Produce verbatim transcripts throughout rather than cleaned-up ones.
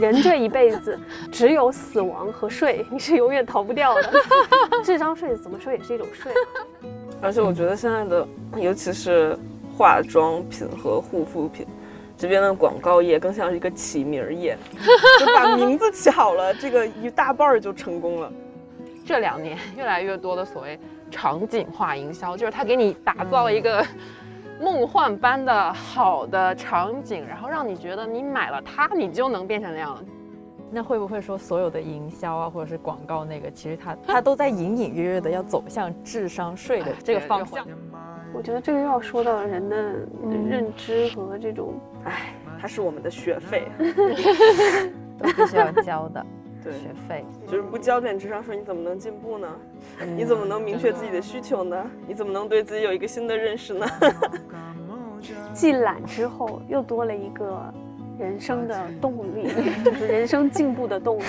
人这一辈子只有死亡和税，你是永远逃不掉的。智商税怎么说也是一种税。而且我觉得现在的，尤其是化妆品和护肤品这边的广告业更像是一个起名业，就把名字起好了，这个一大半就成功了。这两年越来越多的所谓场景化营销，就是他给你打造了一个梦幻般的好的场景，然后让你觉得你买了它，你就能变成那样。那会不会说所有的营销啊，或者是广告那个，其实它它都在隐隐约约的要走向智商税的这个方向？我觉得这个要说到人的认知和这种，哎，它是我们的学费，都必须要交的。对，学费就是不交点智商税，你怎么能进步呢？嗯、你怎么能明确自己的需求呢？你怎么能对自己有一个新的认识呢？既懒之后又多了一个人生的动力，就是人生进步的动力。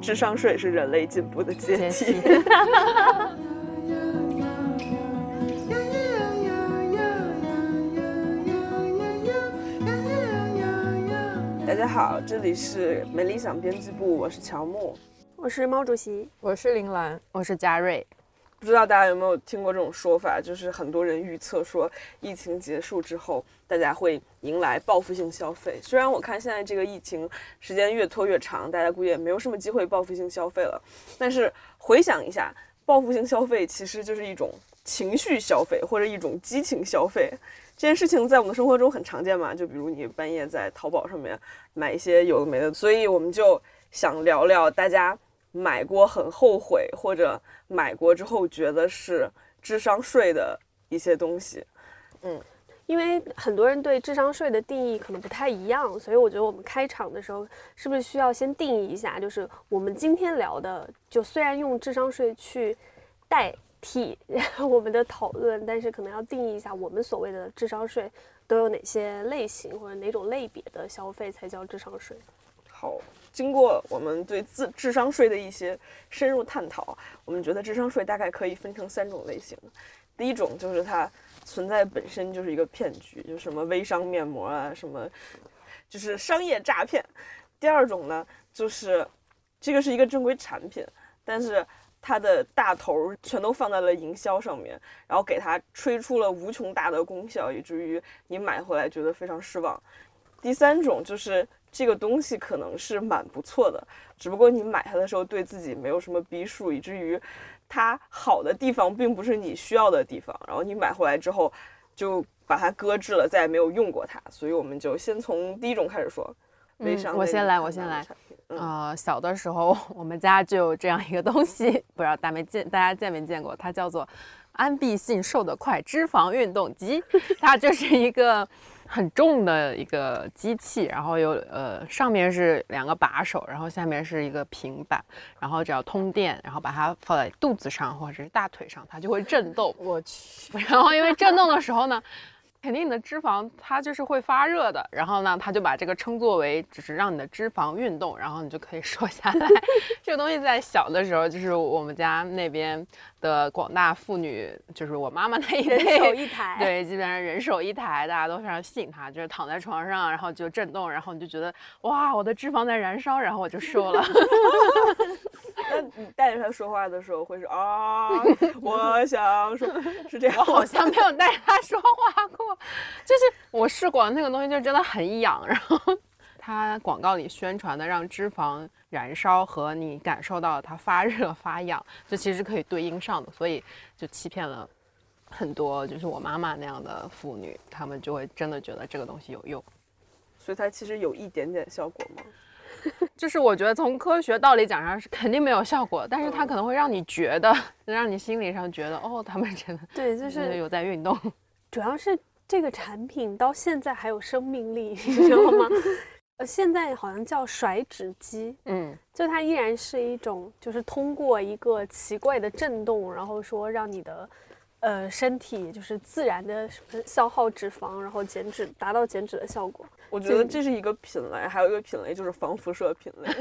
智商税是人类进步的阶梯。大家好，这里是没理想编辑部，我是乔木，我是毛主席，我是林兰，我是嘉瑞。不知道大家有没有听过这种说法，就是很多人预测说疫情结束之后大家会迎来报复性消费，虽然我看现在这个疫情时间越拖越长，大家估计也没有什么机会报复性消费了，但是回想一下，报复性消费其实就是一种情绪消费或者一种激情消费。这件事情在我们的生活中很常见嘛，就比如你半夜在淘宝上面买一些有的没的，所以我们就想聊聊大家买过很后悔或者买过之后觉得是智商税的一些东西。嗯，因为很多人对智商税的定义可能不太一样，所以我觉得我们开场的时候是不是需要先定义一下，就是我们今天聊的，就虽然用智商税去代替我们的讨论，但是可能要定义一下我们所谓的智商税都有哪些类型或者哪种类别的消费才叫智商税。好，经过我们对自智商税的一些深入探讨，我们觉得智商税大概可以分成三种类型。第一种就是它存在本身就是一个骗局，就是什么微商面膜啊，什么就是商业诈骗。第二种呢，就是这个是一个正规产品，但是它的大头全都放在了营销上面，然后给它吹出了无穷大的功效，以至于你买回来觉得非常失望。第三种就是这个东西可能是蛮不错的，只不过你买它的时候对自己没有什么逼数，以至于它好的地方并不是你需要的地方，然后你买回来之后就把它搁置了，再也没有用过它。所以我们就先从第一种开始说。嗯、我先来我先来、嗯、呃，小的时候我们家就有这样一个东西，不知道大家没见大家见没见过，它叫做安必信瘦得快脂肪运动机。它就是一个很重的一个机器，然后有呃上面是两个把手，然后下面是一个平板，然后只要通电，然后把它放在肚子上或者是大腿上，它就会震动。我去。然后因为震动的时候呢，肯定你的脂肪它就是会发热的，然后呢，它就把这个称作为只是让你的脂肪运动，然后你就可以瘦下来。这个东西在小的时候，就是我们家那边的广大妇女，就是我妈妈那一类，人手一台，对，基本上人手一台，大家都非常信它，就是躺在床上，然后就震动，然后你就觉得哇，我的脂肪在燃烧，然后我就瘦了。那你带着他说话的时候会是啊，我想说，是这样。我好像没有带着他说话过，就是我试过那个东西，就真的很痒。然后它广告里宣传的让脂肪燃烧和你感受到它发热发痒，就其实可以对应上的，所以就欺骗了很多就是我妈妈那样的妇女，她们就会真的觉得这个东西有用。所以它其实有一点点效果吗？就是我觉得从科学道理讲上是肯定没有效果，但是它可能会让你觉得，让你心理上觉得哦，他们真的对，就是有在运动。主要是这个产品到现在还有生命力，你知道吗？呃，现在好像叫甩脂机，嗯，就它依然是一种，就是通过一个奇怪的震动，然后说让你的呃身体就是自然的消耗脂肪，然后减脂，达到减脂的效果。我觉得这是一个品类，还有一个品类就是防辐射品类，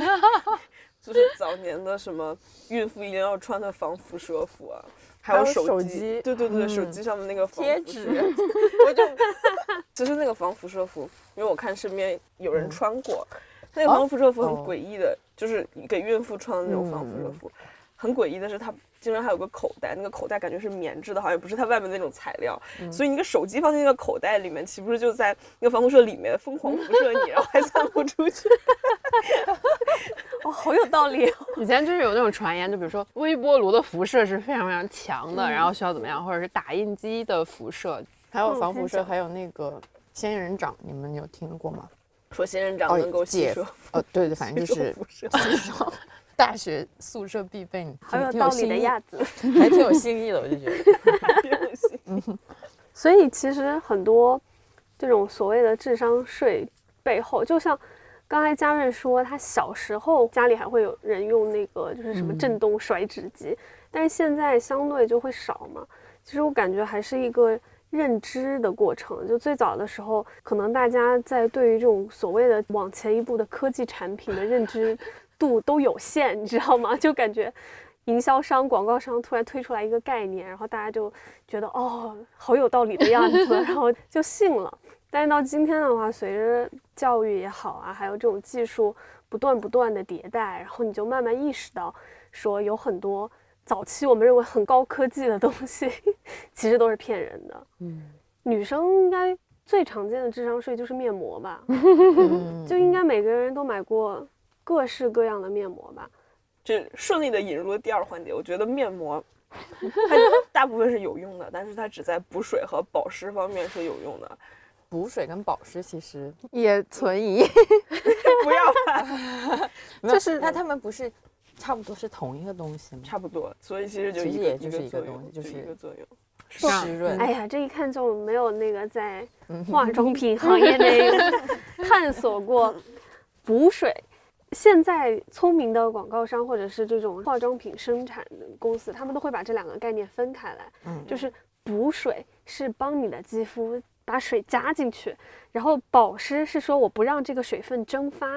就是早年的什么孕妇一定要穿的防辐射服啊，还有手机，手机对对对、嗯，手机上面那个防贴纸，我就其实那个防辐射服，因为我看身边有人穿过，嗯、那个防辐射服很诡异的，啊、就是给孕妇穿的那种防辐射服。嗯、很诡异的是，它竟然还有个口袋，那个口袋感觉是棉质的，好像不是它外面那种材料。嗯、所以你个手机放进那个口袋里面，岂不是就在那个防辐射里面疯狂辐射你，然后还散不出去？哦，好有道理、哦。以前就是有那种传言，就比如说微波炉的辐射是非常非常强的，嗯、然后需要怎么样，或者是打印机的辐射，还有防辐射，还有那个仙人掌，你们有听过吗？说仙人掌能够吸收，哦，对对，反正就是吸收。大学宿舍必备，好有道理的样子，还挺有新意的，我就觉得。嗯，所以其实很多这种所谓的智商税背后，就像刚才嘉润说，他小时候家里还会有人用那个就是什么震动甩脂机，嗯、但是现在相对就会少嘛。其实我感觉还是一个认知的过程，就最早的时候可能大家在对于这种所谓的往前一步的科技产品的认知度都有限，你知道吗？就感觉营销商广告商突然推出来一个概念，然后大家就觉得哦好有道理的样子，然后就信了。但是到今天的话，随着教育也好啊，还有这种技术不断不断的迭代，然后你就慢慢意识到说有很多早期我们认为很高科技的东西其实都是骗人的。嗯，女生应该最常见的智商税就是面膜吧，嗯、就应该每个人都买过各式各样的面膜吧。这顺利的引入了第二环节，我觉得面膜它大部分是有用的，但是它只在补水和保湿方面是有用的。补水跟保湿其实也存疑不要吧就是那他们不是差不多是同一个东西吗？差不多，所以其实就一个一个作用，就是一个作用，湿润。哎呀，这一看就没有那个在化妆品行业内探索过补水。现在聪明的广告商或者是这种化妆品生产公司，他们都会把这两个概念分开来，嗯、就是补水是帮你的肌肤把水加进去，然后保湿是说我不让这个水分蒸发，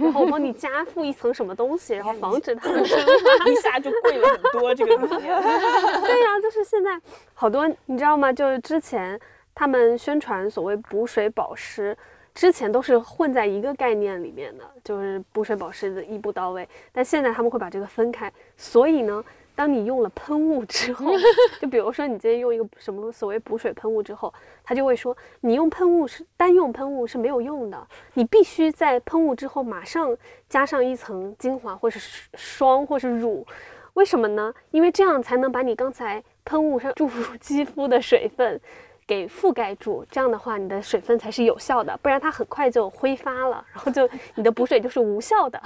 然后我帮你加附一层什么东西，然后防止它们蒸发。一下就贵了很多这个东西。对呀、啊，就是现在好多你知道吗？就是之前他们宣传所谓补水保湿，之前都是混在一个概念里面的，就是补水保湿的一步到位。但现在他们会把这个分开，所以呢，当你用了喷雾之后，就比如说你今天用一个什么所谓补水喷雾之后，他就会说你用喷雾是单用喷雾是没有用的，你必须在喷雾之后马上加上一层精华或是霜或是乳。为什么呢？因为这样才能把你刚才喷雾上注入肌肤的水分给覆盖住，这样的话你的水分才是有效的，不然它很快就挥发了，然后就你的补水就是无效的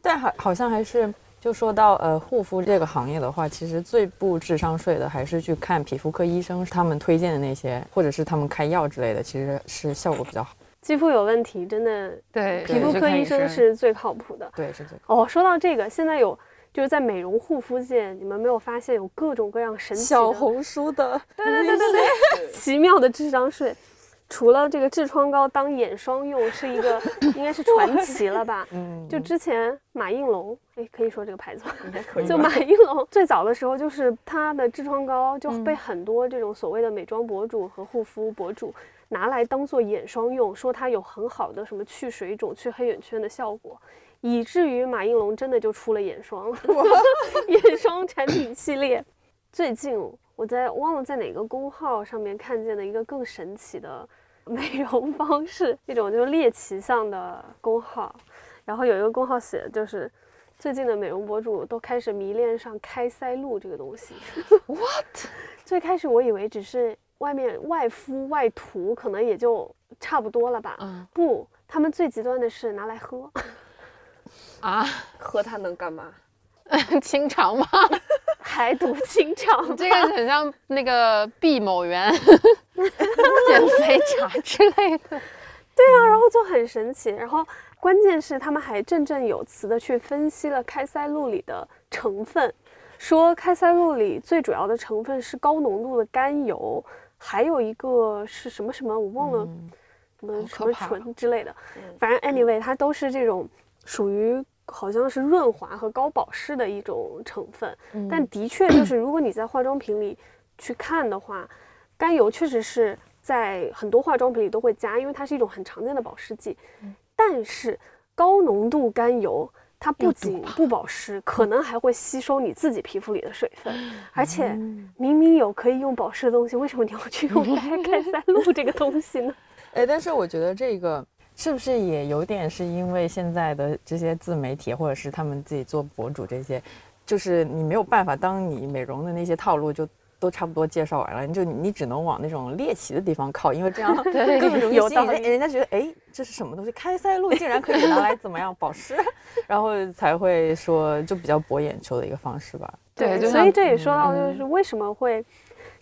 但好好像还是就说到呃护肤这个行业的话，其实最不智商税的还是去看皮肤科医生他们推荐的那些，或者是他们开药之类的，其实是效果比较好。肌肤有问题真的对皮肤科医生是最靠谱的。对，是最靠谱。哦，说到这个，现在有就是在美容护肤界，你们没有发现有各种各样神奇的小红书的对对对对对奇妙的智商税。除了这个痔疮膏当眼霜用是一个应该是传奇了吧嗯，就之前马应龙，哎，可以说这个牌子吗？就马应龙最早的时候，就是他的痔疮膏就被很多这种所谓的美妆博主和护肤博主拿来当做眼霜用，说它有很好的什么去水肿去黑眼圈的效果，以至于马应龙真的就出了眼霜眼霜产品系列。最近我在忘了在哪个公号上面看见的一个更神奇的美容方式，那种就是猎奇向的公号，然后有一个公号写的就是最近的美容博主都开始迷恋上开塞露这个东西。 What？ 最开始我以为只是外面外敷外涂可能也就差不多了吧，嗯、不，他们最极端的是拿来喝啊，喝它能干嘛？清肠吗？还读清肠？这个很像那个毕某元减肥茶之类的。对啊，然后就很神奇。然后关键是他们还振振有词的去分析了开塞露里的成分，说开塞露里最主要的成分是高浓度的甘油，还有一个是什么什么我忘了，嗯、什么什么醇之类的。反正 anyway 它都是这种属于好像是润滑和高保湿的一种成分，嗯、但的确就是如果你在化妆品里去看的话，甘油确实是在很多化妆品里都会加，因为它是一种很常见的保湿剂。但但是高浓度甘油它不仅不保湿，可能还会吸收你自己皮肤里的水分，而且明明有可以用保湿的东西，为什么你要去用白开塞露这个东西呢？哎，但是我觉得这个是不是也有点是因为现在的这些自媒体或者是他们自己做博主这些，就是你没有办法，当你美容的那些套路就都差不多介绍完了，就你只能往那种猎奇的地方靠，因为这样更容易吸引人，人家觉得哎这是什么东西，开塞露竟然可以拿来怎么样保湿然后才会说就比较博眼球的一个方式吧。对，就所以这也说到就是为什么会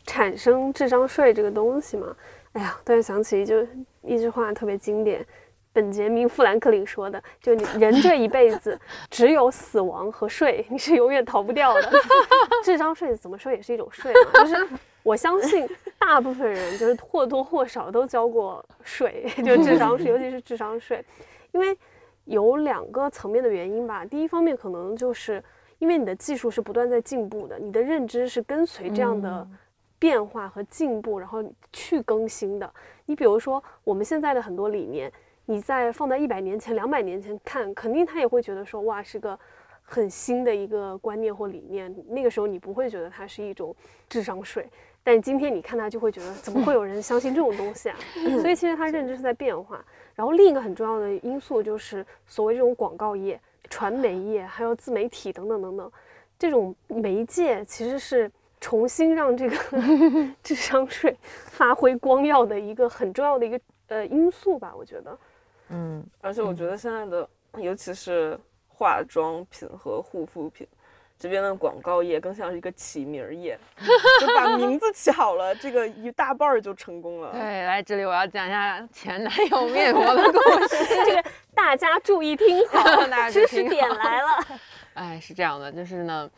产生智商税这个东西嘛。哎呀，突然想起就一句话特别经典，本杰明·富兰克林说的，就你人这一辈子只有死亡和税，你是永远逃不掉的。智商税怎么说也是一种税嘛，就是我相信大部分人就是或多或少都交过税，就智商税，尤其是智商税。因为有两个层面的原因吧，第一方面可能就是因为你的技术是不断在进步的，你的认知是跟随这样的、嗯变化和进步，然后去更新的。你比如说我们现在的很多理念，你在放在一百年前两百年前看，肯定他也会觉得说哇是个很新的一个观念或理念，那个时候你不会觉得它是一种智商税，但今天你看它就会觉得怎么会有人相信这种东西啊所以其实它认知是在变化。然后另一个很重要的因素就是所谓这种广告业、传媒业还有自媒体等等等等，这种媒介其实是重新让这个智商税发挥光耀的一个很重要的一个呃因素吧，我觉得。嗯，而且我觉得现在的、嗯、尤其是化妆品和护肤品这边的广告业更像是一个起名业就把名字起好了这个一大半就成功了。对，来这里我要讲一下前男友面膜的故事这个大家注意听好知识点来了。哎，是这样的，就是呢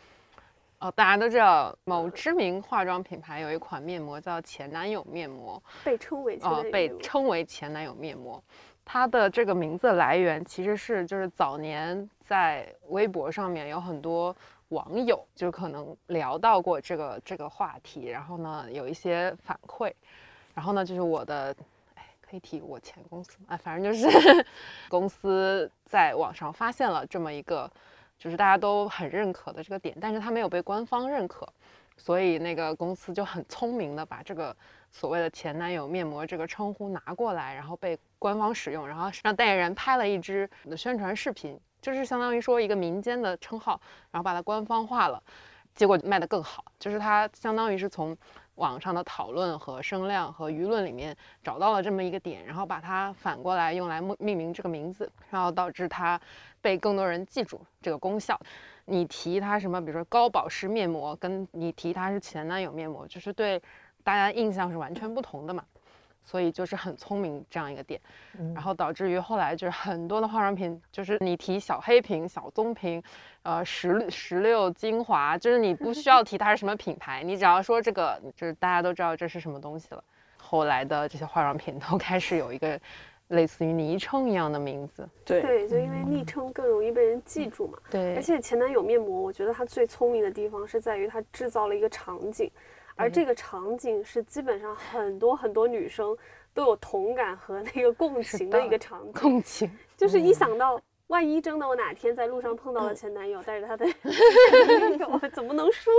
哦，大家都知道某知名化妆品牌有一款面膜叫前男友面膜，被称为前男友面膜、呃、被称为前男友面膜。它的这个名字来源其实是就是早年在微博上面有很多网友就可能聊到过这个这个话题，然后呢有一些反馈，然后呢就是我的哎可以提我前公司啊，反正就是公司在网上发现了这么一个。就是大家都很认可的这个点，但是它没有被官方认可，所以那个公司就很聪明的把这个所谓的前男友面膜这个称呼拿过来，然后被官方使用，然后让代言人拍了一支宣传视频，就是相当于说一个民间的称号，然后把它官方化了，结果卖得更好。就是它相当于是从网上的讨论和声量和舆论里面找到了这么一个点，然后把它反过来用来命名这个名字，然后导致它被更多人记住这个功效。你提它什么比如说高保湿面膜跟你提它是前男友面膜，就是对大家印象是完全不同的嘛，所以就是很聪明这样一个点、嗯、然后导致于后来就是很多的化妆品，就是你提小黑瓶、小棕瓶呃石石榴精华，就是你不需要提它是什么品牌你只要说这个就是大家都知道这是什么东西了。后来的这些化妆品都开始有一个类似于昵称一样的名字。对对，就因为昵称更容易被人记住嘛、嗯、对。而且前男友面膜我觉得它最聪明的地方是在于它制造了一个场景，而这个场景是基本上很多很多女生都有同感和那个共情的一个场景。共情就是一想到、嗯、万一真的我哪天在路上碰到了前男友、嗯、带着他的前男友怎么能输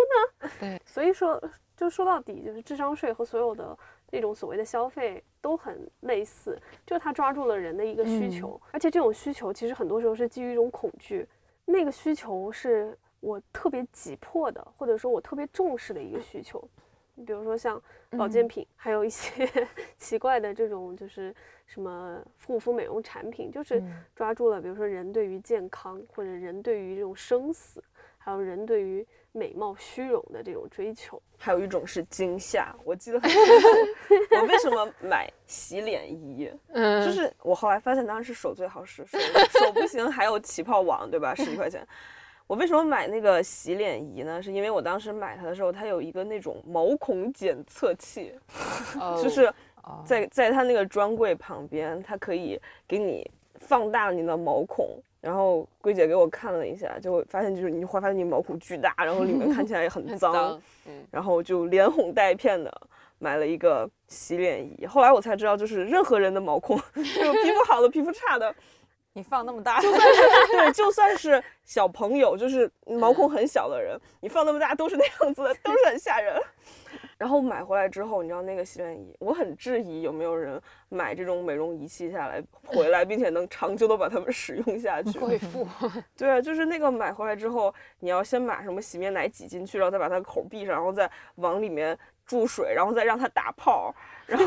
呢？对，所以说就说到底就是智商税和所有的那种所谓的消费都很类似，就他抓住了人的一个需求、嗯、而且这种需求其实很多时候是基于一种恐惧，那个需求是我特别急迫的，或者说我特别重视的一个需求。比如说像保健品、嗯、还有一些奇怪的这种就是什么护肤美容产品，就是抓住了比如说人对于健康或者人对于这种生死还有人对于美貌虚荣的这种追求。还有一种是惊吓，我记得很清楚我为什么买洗脸仪就是我后来发现当然是手最好使，手手不行还有起泡网对吧，十几块钱我为什么买那个洗脸仪呢？是因为我当时买它的时候，它有一个那种毛孔检测器， oh, 就是在在它那个专柜旁边，它可以给你放大你的毛孔。然后柜姐给我看了一下，就发现就是你会发现你毛孔巨大，然后里面看起来也很脏，很脏嗯、然后就连哄带骗的买了一个洗脸仪。后来我才知道，就是任何人的毛孔，有皮肤好的、皮肤差的。你放那么大，就算是对，就算是小朋友，就是毛孔很小的人，你放那么大都是那样子的，都是很吓人。然后买回来之后，你知道那个洗脸仪，我很质疑有没有人买这种美容仪器下来回来，并且能长久的把它们使用下去。贵妇。对啊，就是那个买回来之后，你要先把什么洗面奶挤进去，然后再把它口闭上，然后再往里面注水，然后再让它打泡，然后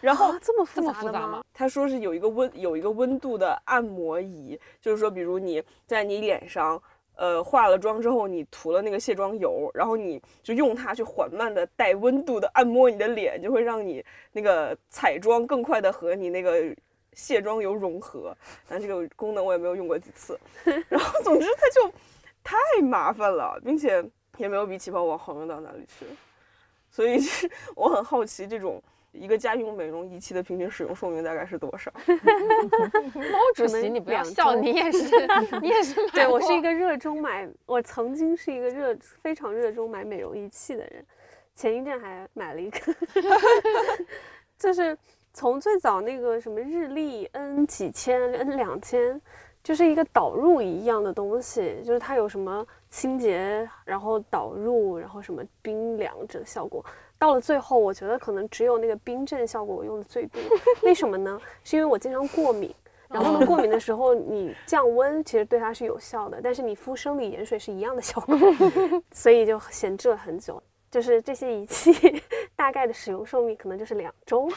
然后、啊、这么复杂的 吗, 吗他说是有一个温有一个温度的按摩仪，就是说比如你在你脸上呃化了妆之后，你涂了那个卸妆油，然后你就用它去缓慢的带温度的按摩你的脸，就会让你那个彩妆更快的和你那个卸妆油融合。但这个功能我也没有用过几次，然后总之它就太麻烦了，并且也没有比起泡网好用到哪里去。所以我很好奇，这种一个家用美容仪器的平均使用寿命大概是多少？猫主席，你不要笑，你也是，你也是。对，我是一个热衷买，我曾经是一个热非常热衷买美容仪器的人，前一阵还买了一个，就是从最早那个什么日立 N 几千 N 两千，就是一个导入一样的东西，就是它有什么清洁，然后导入，然后什么冰凉这效果，到了最后我觉得可能只有那个冰镇效果我用的最多。为什么呢？是因为我经常过敏，然后呢过敏的时候你降温其实对它是有效的，但是你敷生理盐水是一样的效果，所以就闲置了很久。就是这些仪器大概的使用寿命可能就是两周，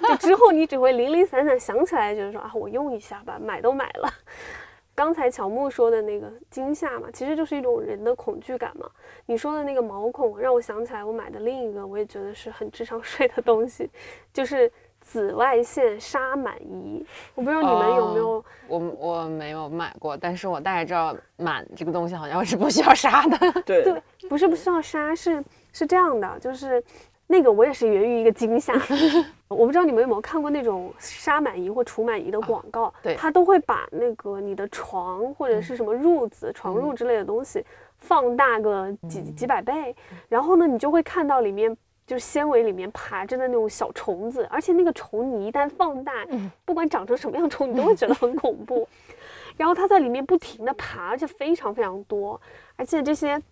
就之后你只会零零散散想起来，就是说啊我用一下吧，买都买了。刚才乔木说的那个惊吓嘛，其实就是一种人的恐惧感嘛。你说的那个毛孔让我想起来我买的另一个我也觉得是很智商税的东西，就是紫外线杀螨仪。我不知道你们有没有、哦、我我没有买过，但是我大概知道螨这个东西好像是不需要杀的。对对，不是不需要杀，是是这样的，就是那个我也是源于一个惊吓。我不知道你们有没有看过那种杀螨仪或除螨仪的广告、啊、对，它都会把那个你的床或者是什么褥子、嗯、床褥之类的东西放大个几、嗯、几百倍，然后呢你就会看到里面就是纤维里面爬着的那种小虫子，而且那个虫你一旦放大、嗯、不管长成什么样虫你都会觉得很恐怖、嗯、然后它在里面不停地爬，而且非常非常多，而且这些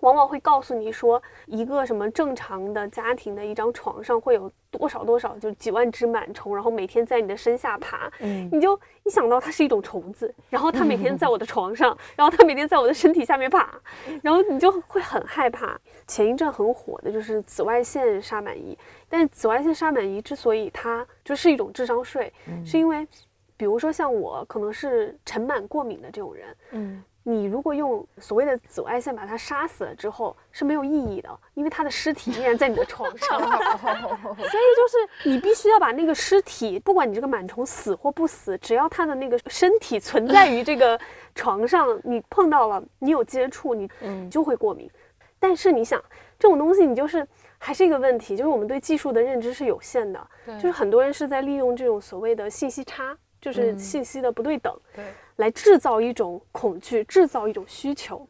往往会告诉你说一个什么正常的家庭的一张床上会有多少多少，就几万只螨虫，然后每天在你的身下爬、嗯、你就一想到它是一种虫子，然后它每天在我的床上、嗯、然后它每天在我的身体下面爬，然后你就会很害怕。前一阵很火的就是紫外线杀螨仪，但是紫外线杀螨仪之所以它就是一种智商税、嗯、是因为比如说像我可能是尘螨过敏的这种人，嗯，你如果用所谓的紫外线把它杀死了之后是没有意义的，因为它的尸体依然在你的床上。所以就是你必须要把那个尸体，不管你这个螨虫死或不死，只要它的那个身体存在于这个床上，你碰到了，你有接触，你就会过敏、嗯、但是你想这种东西你就是还是一个问题，就是我们对技术的认知是有限的，就是很多人是在利用这种所谓的信息差，就是信息的不对等、嗯、对，来制造一种恐惧，制造一种需求。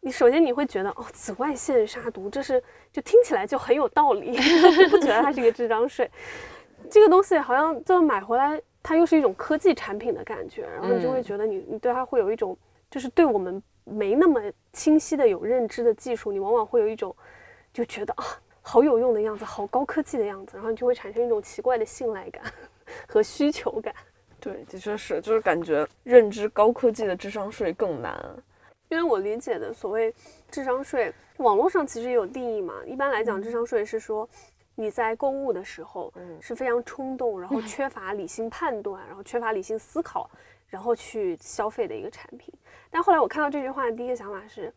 你首先你会觉得哦，紫外线杀毒，这是就听起来就很有道理，不觉得它是一个智商税。这个东西好像就买回来，它又是一种科技产品的感觉，然后你就会觉得你你对它会有一种，就是对我们没那么清晰的有认知的技术，你往往会有一种就觉得啊好有用的样子，好高科技的样子，然后你就会产生一种奇怪的信赖感和需求感。对，的确是，就是感觉认知高科技的智商税更难。因为我理解的所谓智商税，网络上其实也有定义嘛，一般来讲智商税是说你在购物的时候是非常冲动，然后缺乏理性判断，然后缺乏理性思考，然后去消费的一个产品。但后来我看到这句话的第一个想法是，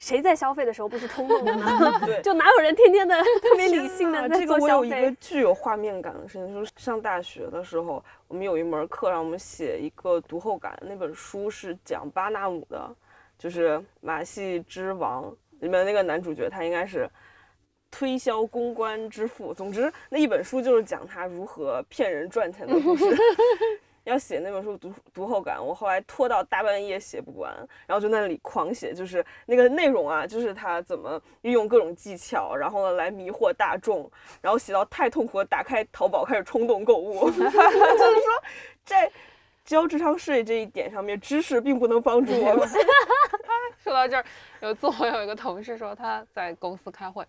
谁在消费的时候不是冲动的呢？就哪有人天天的特别理性的在做消费。这个我有一个具有画面感的事情，就是上大学的时候我们有一门课让我们写一个读后感，那本书是讲巴纳姆的，就是《马戏之王》里面那个男主角，他应该是推销公关之父，总之那一本书就是讲他如何骗人赚钱的故事。要写那本书读读后感，我后来拖到大半夜写不完，然后就那里狂写，就是那个内容啊，就是他怎么运用各种技巧，然后呢来迷惑大众，然后写到太痛苦了，打开淘宝开始冲动购物。就是说在交智商税这一点上面，知识并不能帮助我们。说到这儿，有一次我有一个同事说他在公司开会，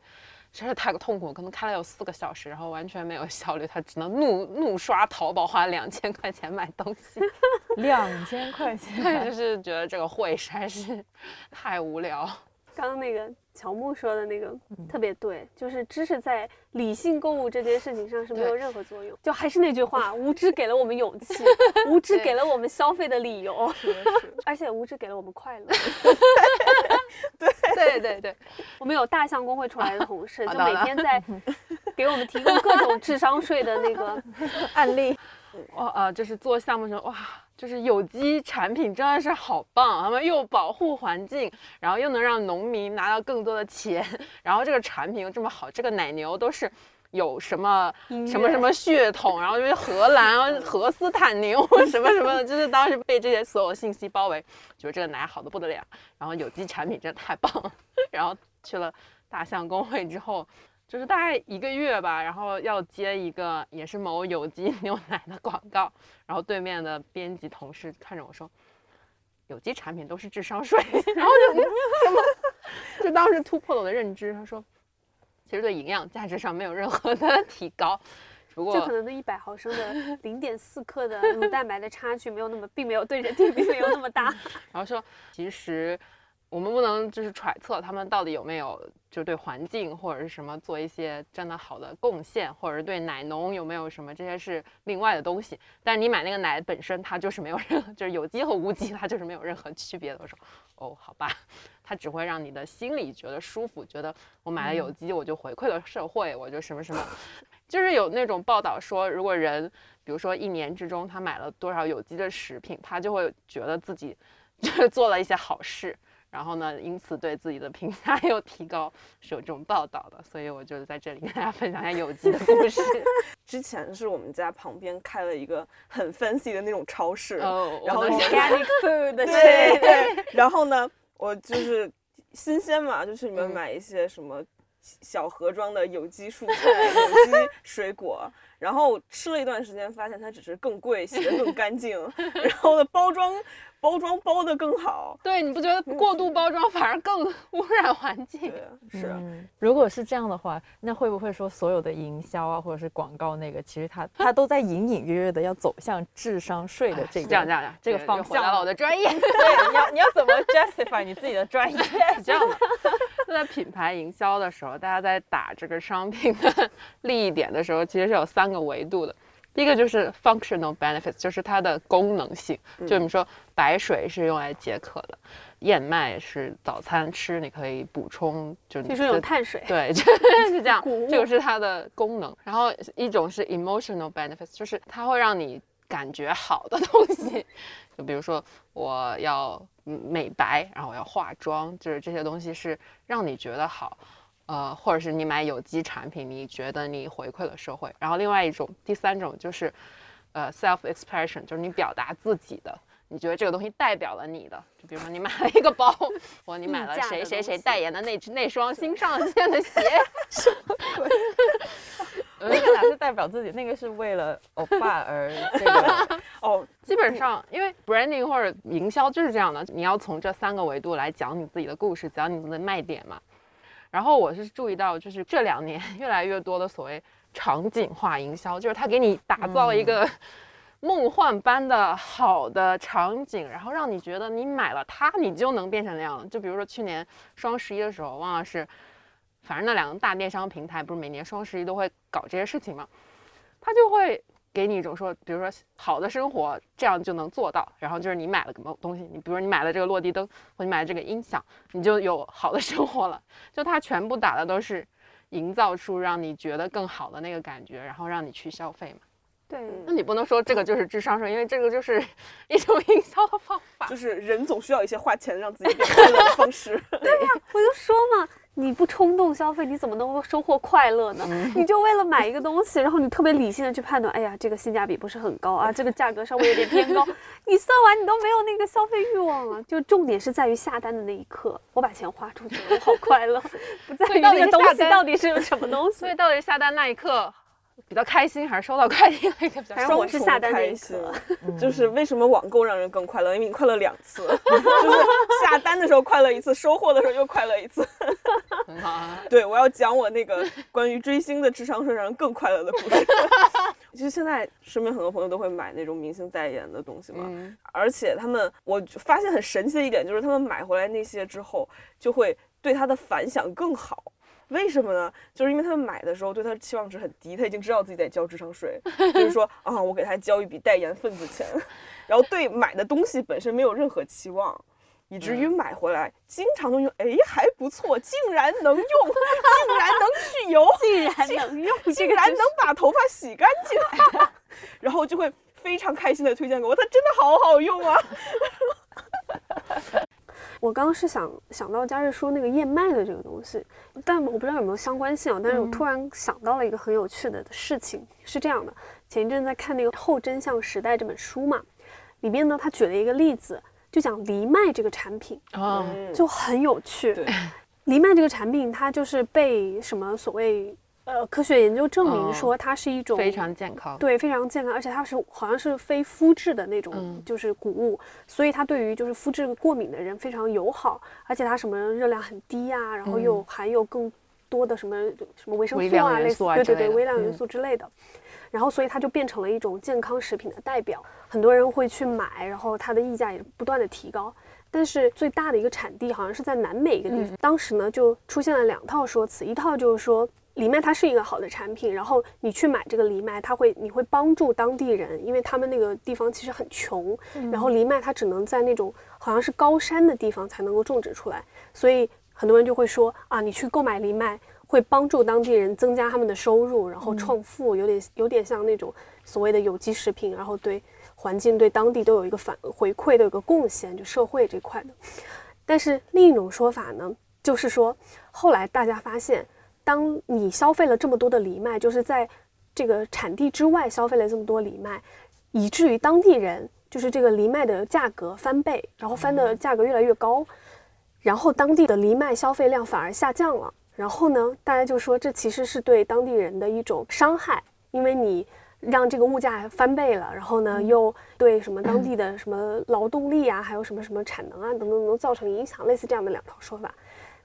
实在是太痛苦，可能开了有四个小时，然后完全没有效率，他只能怒怒刷淘宝，花两千块钱买东西。两千块钱，他就是觉得这个会实在是太无聊。刚刚那个乔木说的那个、嗯、特别对，就是知识在理性购物这件事情上是没有任何作用。就还是那句话，无知给了我们勇气，无知给了我们消费的理由，是是而且无知给了我们快乐。对对对对，我们有大象公会出来的同事，就每天在给我们提供各种智商税的那个案例。哇啊，就是做项目时候哇。就是有机产品真的是好棒，他们又保护环境，然后又能让农民拿到更多的钱，然后这个产品又这么好，这个奶牛都是有什么什么什么血统，然后就是荷兰荷斯坦牛什么什么，就是当时被这些所有信息包围，觉得这个奶好的不得了，然后有机产品真的太棒了。然后去了大象公会之后，就是大概一个月吧，然后要接一个也是某有机牛奶的广告，然后对面的编辑同事看着我说有机产品都是智商税，然后就什么就当时突破了我的认知。他说其实对营养价值上没有任何的提高，不过就可能那一百毫升的零点四克的乳蛋白的差距没有那么并没有对人体并没有那么大。然后说其实我们不能就是揣测他们到底有没有就对环境或者是什么做一些真的好的贡献，或者是对奶农有没有什么，这些是另外的东西。但是你买那个奶本身它就是没有任何，就是有机和无机它就是没有任何区别的。我说哦好吧，它只会让你的心里觉得舒服，觉得我买了有机我就回馈了社会，我就什么什么。就是有那种报道说，如果人比如说一年之中他买了多少有机的食品，他就会觉得自己就是做了一些好事，然后呢因此对自己的评价又提高，是有这种报道的。所以我就在这里跟大家分享一下有机的故事。之前是我们家旁边开了一个很 fancy 的那种超市、oh, 然后 organic food 的对对，然后呢我就是新鲜嘛，就是你们买一些什么小盒装的有机蔬菜有机水果，然后吃了一段时间发现它只是更贵，洗得更干净，然后呢包装包装包得更好。对，你不觉得过度包装反而更污染环境？对，是、嗯、如果是这样的话，那会不会说所有的营销啊或者是广告那个其实它它都在隐隐约约的要走向智商税的这个、哎、这样这样这个方向。回答了我的专业。对，你要你要怎么 justify 你自己的专业？这样吧，就在品牌营销的时候，大家在打这个商品的利益点的时候，其实是有三个维度的。第一个就是 functional benefits， 就是它的功能性，就我们说白水是用来解渴的，燕麦是早餐吃，你可以补充，就你就是有碳水，对，是这样，这个是它的功能。然后一种是 emotional benefits， 就是它会让你感觉好的东西，就比如说我要美白，然后我要化妆，就是这些东西是让你觉得好。呃，或者是你买有机产品，你觉得你回馈了社会。然后另外一种，第三种就是，呃 ，self expression， 就是你表达自己的，你觉得这个东西代表了你的。就比如说你买了一个包，或你买了谁谁谁代言的那那双新上线的鞋，什么鬼？那个哪是代表自己，那个是为了欧巴而这个哦。基本上，因为 branding 或者营销就是这样的，你要从这三个维度来讲你自己的故事，讲你们的卖点嘛。然后我是注意到，就是这两年越来越多的所谓场景化营销，就是它给你打造一个梦幻般的好的场景，然后让你觉得你买了它你就能变成那样。就比如说去年双十一的时候，忘了是反正那两个大电商平台不是每年双十一都会搞这些事情嘛，它就会给你一种说，比如说好的生活这样就能做到，然后就是你买了什么东西，你比如说你买了这个落地灯，或你买了这个音响，你就有好的生活了。就它全部打的都是营造出让你觉得更好的那个感觉，然后让你去消费嘛。对，那你不能说这个就是智商税，因为这个就是一种营销的方法。就是人总需要一些花钱让自己变快乐的方式。对呀、啊，我就说嘛，你不冲动消费，你怎么能够收获快乐呢？嗯、你就为了买一个东西，然后你特别理性的去判断，哎呀，这个性价比不是很高啊，这个价格稍微有点偏高，你算完你都没有那个消费欲望了、啊。就重点是在于下单的那一刻，我把钱花出去了，我好快乐，不在于那个东西到底是有什么东西。所以到底下单那一刻。比较开心，还是收到快递那个比较开心。我是下单那一刻，就是为什么网购让人更快乐，因为你快乐两次，就是下单的时候快乐一次，收货的时候又快乐一次。很好啊。对，我要讲我那个关于追星的智商税让人更快乐的故事。其实现在身边很多朋友都会买那种明星代言的东西嘛，嗯、而且他们我发现很神奇的一点就是他们买回来那些之后，就会对他的反响更好。为什么呢？就是因为他们买的时候对他的期望值很低，他已经知道自己在交智商税，就是说啊，我给他交一笔代言份子钱，然后对买的东西本身没有任何期望，以至于买回来经常都用，哎，还不错，竟然能用，竟然能去油，竟然能用，竟然能把头发洗干净，然后就会非常开心的推荐给我，它真的好好用啊。我刚刚是想想到佳瑞说那个燕麦的这个东西，但我不知道有没有相关性啊。但是我突然想到了一个很有趣的事情，嗯、是这样的：前一阵在看那个《后真相时代》这本书嘛，里边呢他举了一个例子，就讲藜麦这个产品，哦、就很有趣。藜麦这个产品，它就是被什么所谓呃科学研究证明说它是一种、哦、非常健康，对，非常健康，而且它是好像是非麸质的那种就是谷物，嗯、所以它对于就是麸质过敏的人非常友好，而且它什么热量很低啊，然后又含有更多的什么什么维生素啊，类似对对对微量元素之类的，嗯、然后所以它就变成了一种健康食品的代表，很多人会去买，然后它的溢价也不断的提高。但是最大的一个产地好像是在南美一个地方，嗯、当时呢就出现了两套说辞，一套就是说藜麦它是一个好的产品，然后你去买这个藜麦，它会你会帮助当地人，因为他们那个地方其实很穷，嗯、然后藜麦它只能在那种好像是高山的地方才能够种植出来，所以很多人就会说啊，你去购买藜麦会帮助当地人增加他们的收入，然后创富，有点有点像那种所谓的有机食品，然后对环境对当地都有一个反回馈，都有一个贡献，就社会这块的。但是另一种说法呢，就是说后来大家发现，当你消费了这么多的藜麦，就是在这个产地之外消费了这么多藜麦，以至于当地人就是这个藜麦的价格翻倍，然后翻的价格越来越高，然后当地的藜麦消费量反而下降了。然后呢，大家就说这其实是对当地人的一种伤害，因为你让这个物价翻倍了，然后呢又对什么当地的什么劳动力啊，还有什么什么产能啊等等等等造成影响，类似这样的两套说法。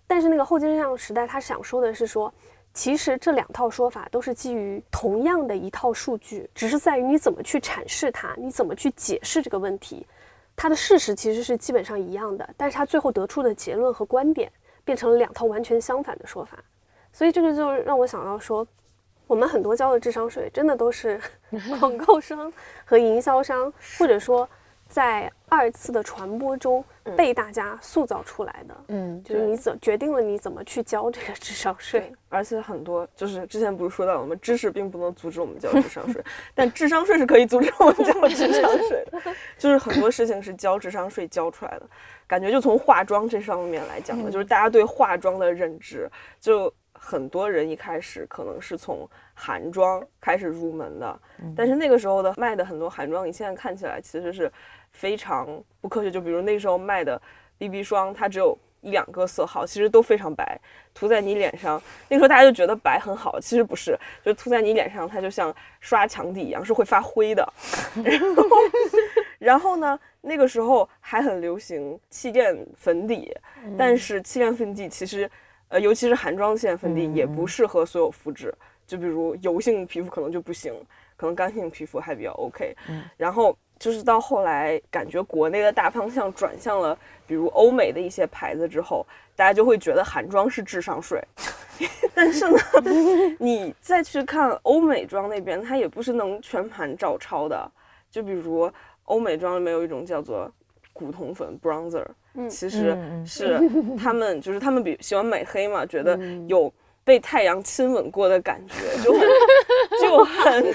但是那个后真相时代他想说的是说，其实这两套说法都是基于同样的一套数据，只是在于你怎么去阐释它，你怎么去解释这个问题，它的事实其实是基本上一样的，但是它最后得出的结论和观点变成了两套完全相反的说法。所以这个就让我想到说，我们很多交的智商税真的都是广告商和营销商或者说在二次的传播中被大家塑造出来的，嗯，就是你怎决定了你怎么去交这个智商税。而且很多就是之前不是说到，我们知识并不能阻止我们交智商税，但智商税是可以阻止我们交智商税的。就是很多事情是交智商税交出来的，感觉就从化妆这上面来讲的，就是大家对化妆的认知，就很多人一开始可能是从韩妆开始入门的，但是那个时候的卖的很多韩妆，你现在看起来其实是非常不科学，就比如那时候卖的 B B 霜，它只有一两个色号，其实都非常白，涂在你脸上，那个时候大家就觉得白很好，其实不是，就涂在你脸上它就像刷墙底一样，是会发灰的。然后然后呢，那个时候还很流行气垫粉底，嗯、但是气垫粉底其实呃尤其是韩妆气垫粉底也不适合所有肤质，嗯、就比如油性皮肤可能就不行，可能干性皮肤还比较 OK，嗯、然后就是到后来感觉国内的大方向转向了比如欧美的一些牌子之后，大家就会觉得韩妆是智商税。但是呢你再去看欧美妆那边，它也不是能全盘照抄的，就比如欧美妆里面有一种叫做古铜粉 bronzer， 其实是他们就是他们比喜欢美黑嘛，觉得有被太阳亲吻过的感觉，就很就很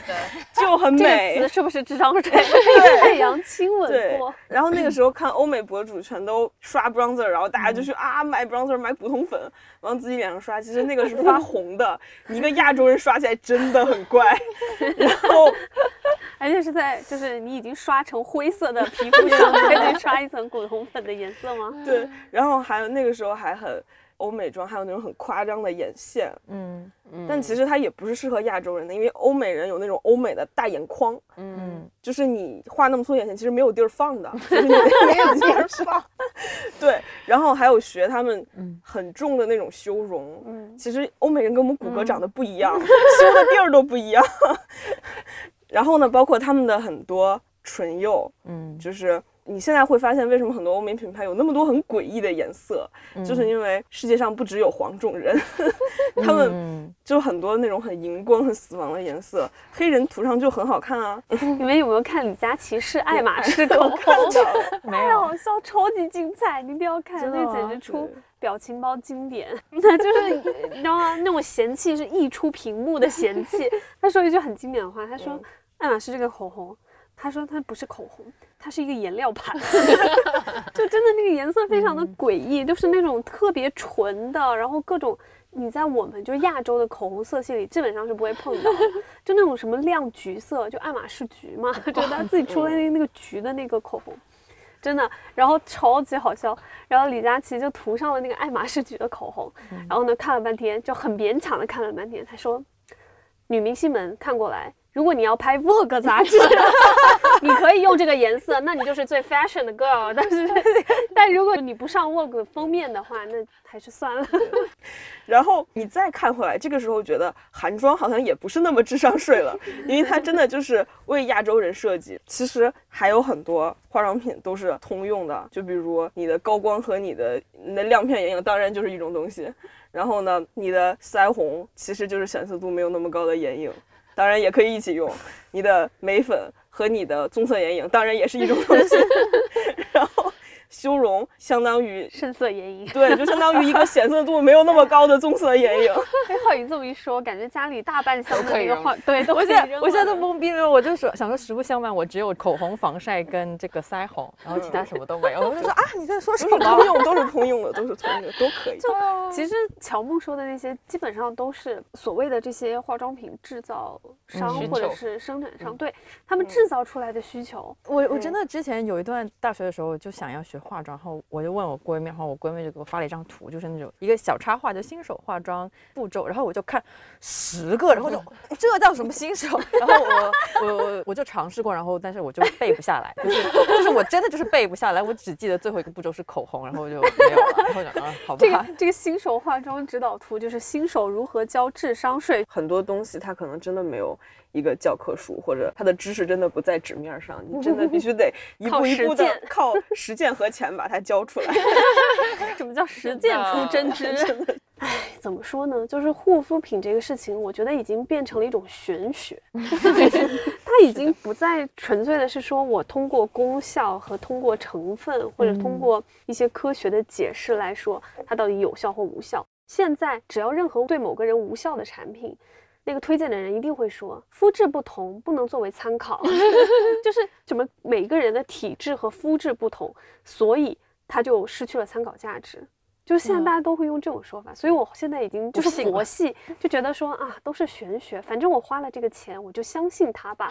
就很美。这个词是不是智商税？被太阳亲吻过。然后那个时候看欧美博主全都刷 bronzer， 然后大家就去啊买 bronzer 买古铜粉往自己脸上刷，其实那个是发红的，你一个亚洲人刷起来真的很怪。然后而且是在就是你已经刷成灰色的皮肤上，还得刷一层古铜粉的颜色吗？对。然后还有那个时候还很欧美妆还有那种很夸张的眼线，嗯嗯，但其实它也不是适合亚洲人的，因为欧美人有那种欧美的大眼眶，嗯，就是你画那么粗眼线其实没有地儿放的，就是你没有地儿放，对，然后还有学他们很重的那种修容，嗯，其实欧美人跟我们骨骼长得不一样，嗯，修的地儿都不一样，然后呢，包括他们的很多唇釉，嗯，就是。你现在会发现为什么很多欧美品牌有那么多很诡异的颜色，嗯，就是因为世界上不只有黄种人，嗯，他们就很多那种很荧光很死亡的颜色，黑人涂上就很好看啊。你们有没有看李佳琦试爱马仕口红？太好笑，超级精彩，你一定要看，那简直出表情包经典。那就是你知道吗，那种嫌弃是溢出屏幕的嫌弃。他说一句很经典的话，他说，嗯，爱马仕这个口红，他说它不是口红，它是一个颜料盘。就真的那个颜色非常的诡异，嗯，就是那种特别纯的，然后各种你在我们就是亚洲的口红色系里基本上是不会碰到的，就那种什么亮橘色，就爱马仕橘嘛，就他自己出来那个橘的那个口红，真的，然后超级好笑。然后李佳琦就涂上了那个爱马仕橘的口红，嗯，然后呢看了半天，就很勉强的看了半天，他说女明星们看过来，如果你要拍 Vogue 杂志，你可以用这个颜色，那你就是最 fashion 的 girl。但是，但如果你不上 Vogue 封面的话，那还是算了。然后你再看回来，这个时候觉得韩妆好像也不是那么智商税了，因为它真的就是为亚洲人设计。其实还有很多化妆品都是通用的，就比如你的高光和你的你的亮片眼影，当然就是一种东西。然后呢，你的腮红其实就是显色度没有那么高的眼影。当然也可以一起用，你的眉粉和你的棕色眼影当然也是一种东西。然后修容相当于深色眼影，对，就相当于一个显色度没有那么高的棕色眼影。被浩宇这么一说，我感觉家里大半箱的那个化，对，都可以扔了。我现在都懵逼了，我就说想说实不相瞒，我只有口红、防晒跟这个腮红，然后其他什么都没有。我就说啊，你在说什么？通用都是通用的，都是通用的，都可以。就其实乔木说的那些，基本上都是所谓的这些化妆品制造商或者是生产商，对他们制造出来的需求。我我真的之前有一段大学的时候就想要学化妆，然后我就问我闺蜜，然后我闺蜜就给我发了一张图，就是那种一个小插画，就新手化妆步骤，然后我就看十个，然后就这叫什么新手，然后我我我就尝试过，然后但是我就背不下来，就是就是我真的就是背不下来，我只记得最后一个步骤是口红，然后我就没有了，然后就啊，好吧，这个这个新手化妆指导图就是新手如何交智商税，很多东西它可能真的没有一个教科书，或者他的知识真的不在纸面上，你真的必须得一步一步的靠实践和钱把它教出来。什么叫实践出真知？哎，怎么说呢？就是护肤品这个事情，我觉得已经变成了一种玄学，它已经不再纯粹的是说我通过功效和通过成分或者通过一些科学的解释来说它到底有效或无效。现在只要任何对某个人无效的产品，那个推荐的人一定会说肤质不同不能作为参考。就是什么每个人的体质和肤质不同，所以他就失去了参考价值，就是现在大家都会用这种说法，所以我现在已经就是佛系，就觉得说啊都是玄学，反正我花了这个钱我就相信他吧。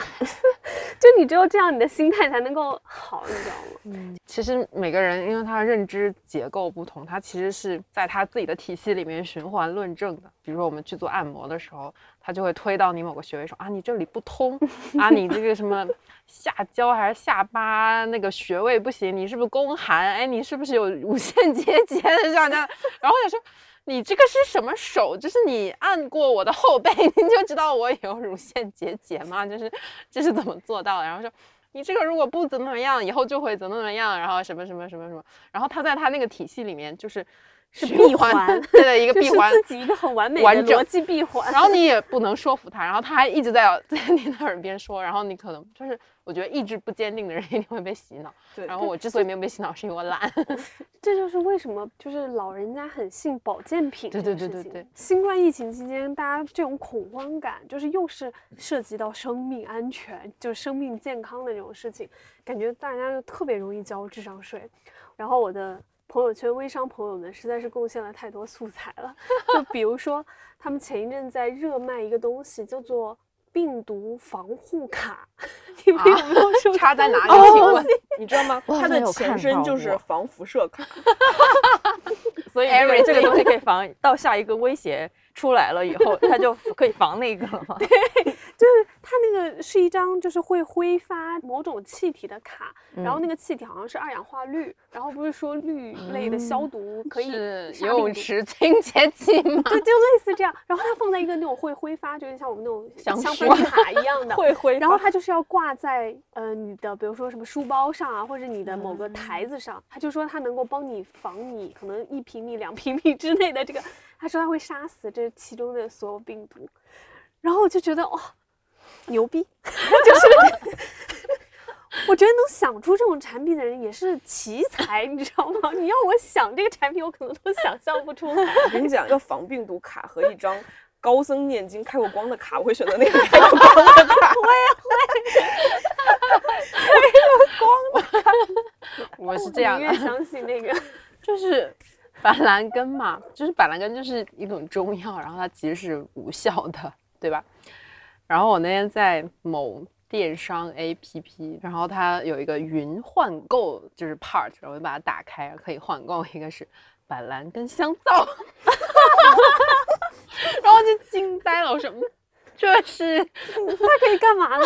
就你只有这样你的心态才能够好，你知道吗？嗯，其实每个人因为他的认知结构不同，他其实是在他自己的体系里面循环论证的。比如说我们去做按摩的时候，他就会推到你某个穴位说啊你这里不通啊，你这个什么下焦还是下巴那个穴位不行，你是不是宫寒，哎你是不是有无限结节的这样这样。然后我就说你这个是什么手，就是你按过我的后背你就知道我有乳腺结节吗，就是这是怎么做到的。然后说你这个如果不怎么样以后就会怎么怎么样，然后什么什么什么什么，然后他在他那个体系里面就是是闭环，对的一个闭环，就是自己一个很完美的逻辑闭环。然后你也不能说服他，然后他还一直在在你的耳边说，然后你可能就是我觉得意志不坚定的人一定会被洗脑。对，然后我之所以没有被洗脑是因为我懒。这就是为什么就是老人家很信保健品。对对对对对。新冠疫情期间大家这种恐慌感，就是又是涉及到生命安全，就是生命健康的这种事情，感觉大家就特别容易交智商税。然后我的朋友圈微商朋友们实在是贡献了太多素材了，就比如说他们前一阵在热卖一个东西叫做病毒防护卡，你们有没有说、啊、插在哪里？请问、哦、你知道吗？它的前身就是防辐射卡。所以 Eric 这个东西可以防到下一个威胁出来了以后，他就可以防那个了嘛。对，就是它那个是一张就是会挥发某种气体的卡，嗯、然后那个气体好像是二氧化氯，然后不是说氯类的消毒可以、嗯、是游泳池清洁剂吗？对，就类似这样。然后它放在一个那种会挥发，就是像我们那种香氛卡一样的会挥发。然后它就是要挂在呃你的比如说什么书包上啊，或者你的某个台子上。他、嗯、就说它能够帮你防你可能一平米、两平米之内的这个，他说他会杀死这其中的所有病毒。然后我就觉得哇、哦，牛逼！就是我觉得能想出这种产品的人也是奇才，你知道吗？你要我想这个产品，我可能都想象不出来。我跟你讲，一个防病毒卡和一张高僧念经开过光的卡，我会选择那个开过光的卡。我也会开过光的卡。我是这样的，我宁愿相信那个，就是。板蓝根嘛，就是板蓝根就是一种中药，然后它其实是无效的，对吧？然后我那天在某电商 A P P， 然后它有一个云换购就是 part， 然后我就把它打开，可以换购一个是板蓝根香皂，然后就惊呆了，我说这是它可以干嘛呢？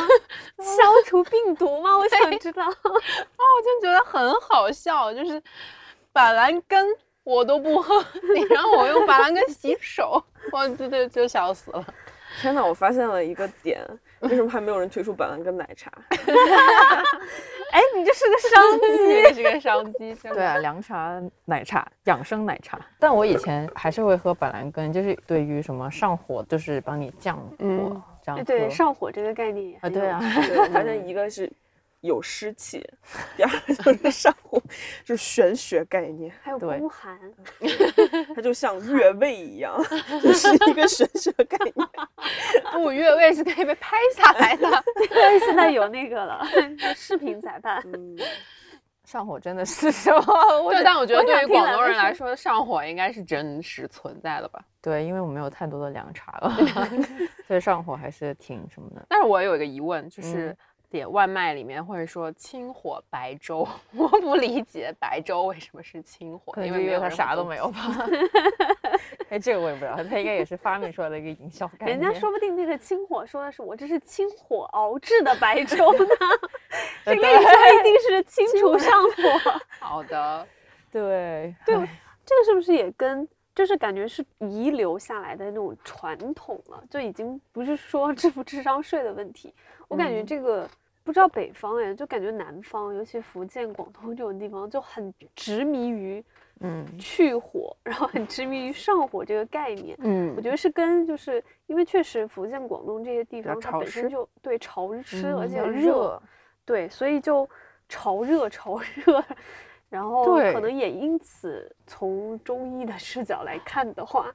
消除病毒吗？我想知道。然后我就觉得很好笑，就是板蓝根。我都不喝，你让我用板蓝根洗手，我就就就笑死了。天哪，我发现了一个点，为什么还没有人推出板蓝根奶茶？哎，你这是个商机，这是个商机。对啊，凉茶、奶茶、养生奶茶。但我以前还是会喝板蓝根，就是对于什么上火，就是帮你降火、嗯、这样。对，上火这个概念啊，对啊，反正一个是。有湿气，第二就是上火，就是玄学概念，还有宫寒，它就像越位一样，就是一个玄学概念。不，越位是可以被拍下来的，对，现在有那个了，视频裁判。嗯，上火真的是什么？我但我觉得对于广东人来说，上火应该是真实存在的吧？对，因为我没有太多的凉茶了，所以上火还是挺什么的。但是我有一个疑问，就是。嗯点外卖里面会说清火白粥，我不理解白粥为什么是清火，因为它啥都没有吧。哎，这个我也不知道，它应该也是发明出来的一个营销概念。人家说不定那个清火说的是我这是清火熬制的白粥呢，这个你说一定是清除上火。好的，对对，这个是不是也跟？就是感觉是遗留下来的那种传统了，就已经不是说智不智商税的问题。我感觉这个、嗯、不知道北方哎，就感觉南方，尤其福建、广东这种地方就很执迷于嗯去火，然后很执迷于上火这个概念。嗯，我觉得是跟就是因为确实福建、广东这些地方它本身就对潮湿、嗯、而且热，对，所以就潮热潮热。然后可能也因此从中医的视角来看的话，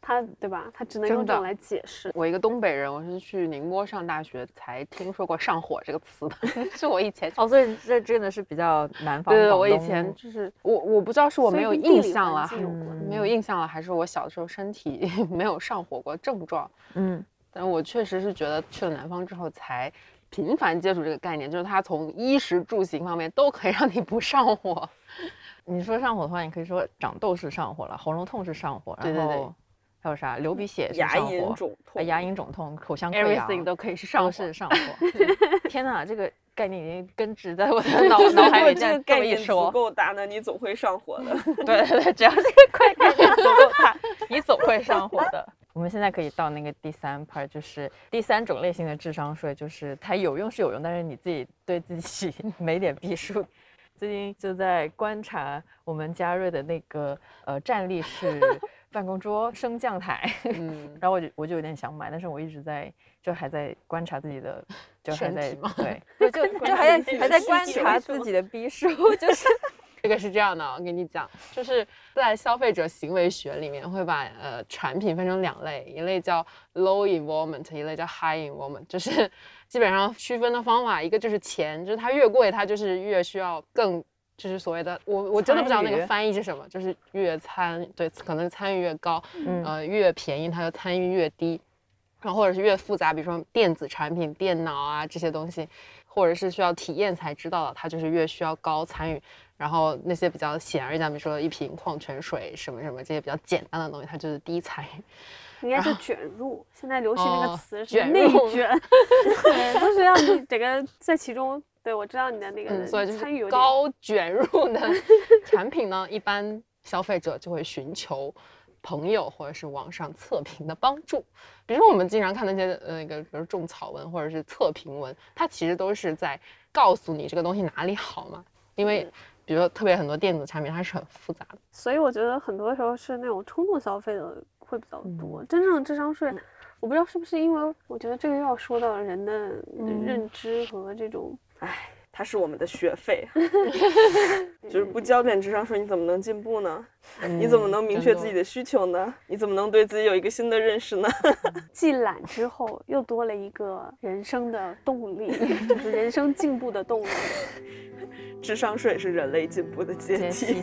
他对吧，他只能用这种来解释。我一个东北人，我是去宁波上大学才听说过上火这个词的，是我以前哦，所以这真的是比较南方。对对，我以前就是我我不知道是我没有印象了，嗯、没有印象了，还是我小的时候身体没有上火过症状。嗯，但我确实是觉得去了南方之后才。频繁接触这个概念，就是它从衣食住行方面都可以让你不上火。你说上火的话，你可以说长痘是上火了，喉咙痛是上火，对对对，然后还有啥流鼻血是上火，牙龈肿痛、哎、牙龈肿痛、口腔溃疡 everything 都可以是上火，是上火。天哪，这个概念已经根植在我的脑脑海里。这个概念足够大呢，你总会上火的。对对对，只要这个概念足够大，你总会上火的。我们现在可以到那个第三 part， 就是第三种类型的智商税，就是它有用是有用，但是你自己对自己没点逼数。最近就在观察我们嘉瑞的那个呃站立式办公桌升降台，嗯，然后我就我就有点想买，但是我一直在就还在观察自己的，就还在对，就就就还在还在观察自己的逼数，就是。这个是这样的，我跟你讲，就是在消费者行为学里面会把呃产品分成两类，一类叫 low involvement， 一类叫 high involvement， 就是基本上区分的方法，一个就是钱，就是它越贵，它就是越需要更就是所谓的我我真的不知道那个翻译是什么，就是越参对可能参与越高，嗯、呃越便宜它就参与越低，然后或者是越复杂，比如说电子产品、电脑啊这些东西，或者是需要体验才知道的，它就是越需要高参与。然后那些比较显而易见，比如说一瓶矿泉水什么什么这些比较简单的东西，它就是低彩。应该是卷入，现在流行那个词是内卷，哦、对，就是要你整个在其中。对，我知道你的那个参与有点、嗯、所以高卷入的产品呢，一般消费者就会寻求朋友或者是网上测评的帮助。比如说我们经常看那些呃那个，比如种草文或者是测评文，它其实都是在告诉你这个东西哪里好嘛，因为、嗯。比如说，特别很多电子产品它是很复杂的，所以我觉得很多时候是那种冲动消费的会比较多。嗯、真正的智商税、嗯，我不知道是不是因为我觉得这个又要说到人的认知和这种，哎、嗯，它是我们的学费，就是不交点智商税你怎么能进步呢？嗯、你怎么能明确自己的需求呢？你怎么能对自己有一个新的认识呢？既懒之后又多了一个人生的动力，就是人生进步的动力。智商税是人类进步的阶梯。